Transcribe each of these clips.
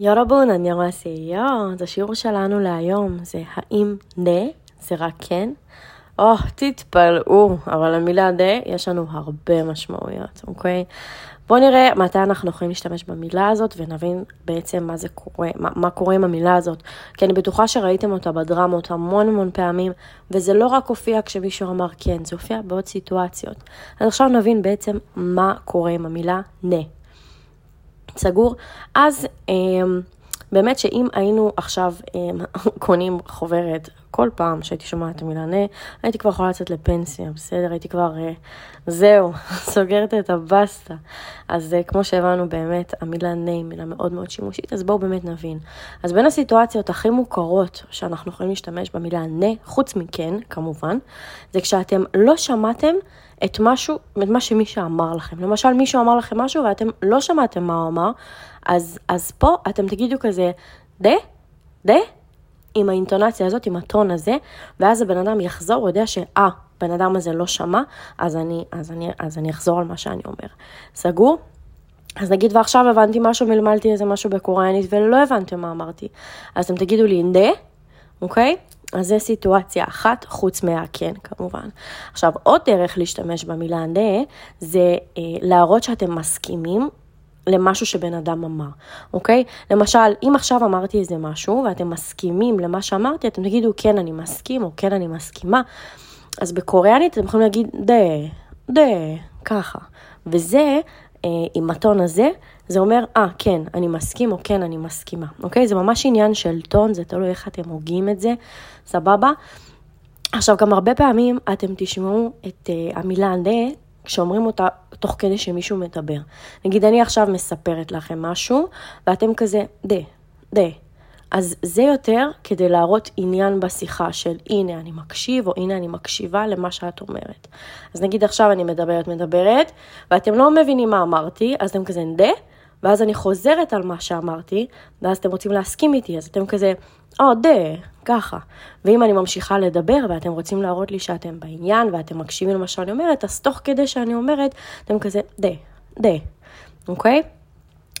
여러분 안녕하세요. אז השיעור שלנו להיום זה האם 네 זה רק כן? תתפלאו, אבל המילה 네 יש לנו הרבה משמעויות, אוקיי? בואו נראה מתי אנחנו יכולים להשתמש במילה הזאת ונבין בעצם מה זה קורה, מה קורה עם המילה הזאת. כי אני בטוחה שראיתם אותה בדרמות המון פעמים, וזה לא רק הופיע כשמישהו אמר כן, זה הופיע בעוד סיטואציות. אז עכשיו נבין בעצם מה קורה עם המילה 네. סגור. אז באמת שאם היינו עכשיו קונים חוברת כל פעם שהייתי שומעת המילה 네, הייתי כבר יכולה לצאת לפנסיה, בסדר? הייתי כבר, זהו, סוגרת את הבסטה. אז כמו שהבנו באמת, המילה 네 היא מילה מאוד שימושית, אז בואו באמת נבין. אז בין הסיטואציות הכי מוכרות שאנחנו יכולים להשתמש במילה 네, חוץ מכן, כמובן, זה כשאתם לא שמעתם את מה שמישהו אמר לכם. למשל, מישהו אמר לכם משהו ואתם לא שמעתם מה הוא אמר, אז פה אתם תגידו כזה, 네, עם האינטונציה הזאת, עם הטון הזה, ואז הבן אדם יחזור, הוא יודע בן אדם הזה לא שמע, אז אני אחזור על מה שאני אומר. סגור? אז נגיד, ועכשיו הבנתי משהו, מלמלתי איזה משהו בקוריאנית, ולא הבנתם מה אמרתי. אז אתם תגידו לי, 네, אוקיי? אז זה סיטואציה אחת, חוץ מהכן, כמובן. עכשיו, עוד דרך להשתמש במילה 네, זה להראות שאתם מסכימים, למשהו שבן אדם אמר, אוקיי? למשל, אם עכשיו אמרתי איזה משהו, ואתם מסכימים למה שאמרתי, אתם תגידו, כן, אני מסכים, או כן, אני מסכימה. אז בקוריאנית אתם יכולים להגיד, 네, ככה. וזה, עם הטון הזה, זה אומר, כן, אני מסכים, או כן, אני מסכימה. אוקיי? זה ממש עניין של טון, זה תלוי איך אתם הוגים את זה, סבבה? עכשיו, גם הרבה פעמים אתם תשמעו את המילה 네, כשאומרים אותה תוך כדי שמישהו מדבר. נגיד, אני עכשיו מספרת לכם משהו, ואתם כזה, 네. אז זה יותר כדי להראות עניין בשיחה של, הנה אני מקשיב, או הנה אני מקשיבה למה שאת אומרת. אז נגיד, עכשיו אני מדברת, ואתם לא מבינים מה אמרתי, אז אתם כזה, 네, ואז אני חוזרת על מה שאמרתי, ואז אתם רוצים להסכים איתי, אז אתם כזה, 네, ככה. ואם אני ממשיכה לדבר, ואתם רוצים להראות לי שאתם בעניין, ואתם מקשיבים למה שאני אומרת, אז תוך כדי שאני אומרת, אתם כזה, 네. אוקיי?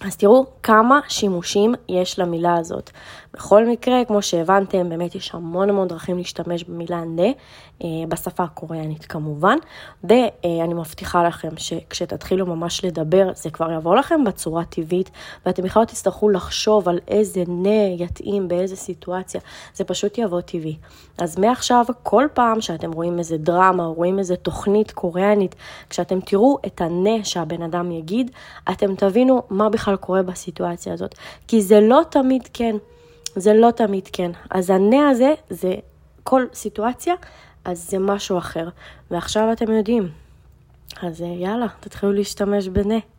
אז תראו כמה שימושים יש למילה הזאת. בכל מקרה, כמו שהבנתם, באמת יש המון דרכים להשתמש במילה 네, בשפה הקוריאנית כמובן, ואני מבטיחה לכם שכשתתחילו ממש לדבר, זה כבר יעבור לכם בצורה טבעית, ואתם בכלל תצטרכו לחשוב על איזה 네 יתאים, באיזה סיטואציה, זה פשוט יבוא טבעי. אז מעכשיו, כל פעם שאתם רואים איזה דרמה, רואים איזה תוכנית קוריאנית, כשאתם תראו את 네 שהבן אדם יגיד, אתם תבינו מה בכלל קורה בסיטואציה הזאת, כי זה לא תמיד כן. זה לא תמיד כן. אז הנה הזה, זה כל סיטואציה, אז זה משהו אחר. ועכשיו אתם יודעים. אז יאללה, תתחילו להשתמש בנה.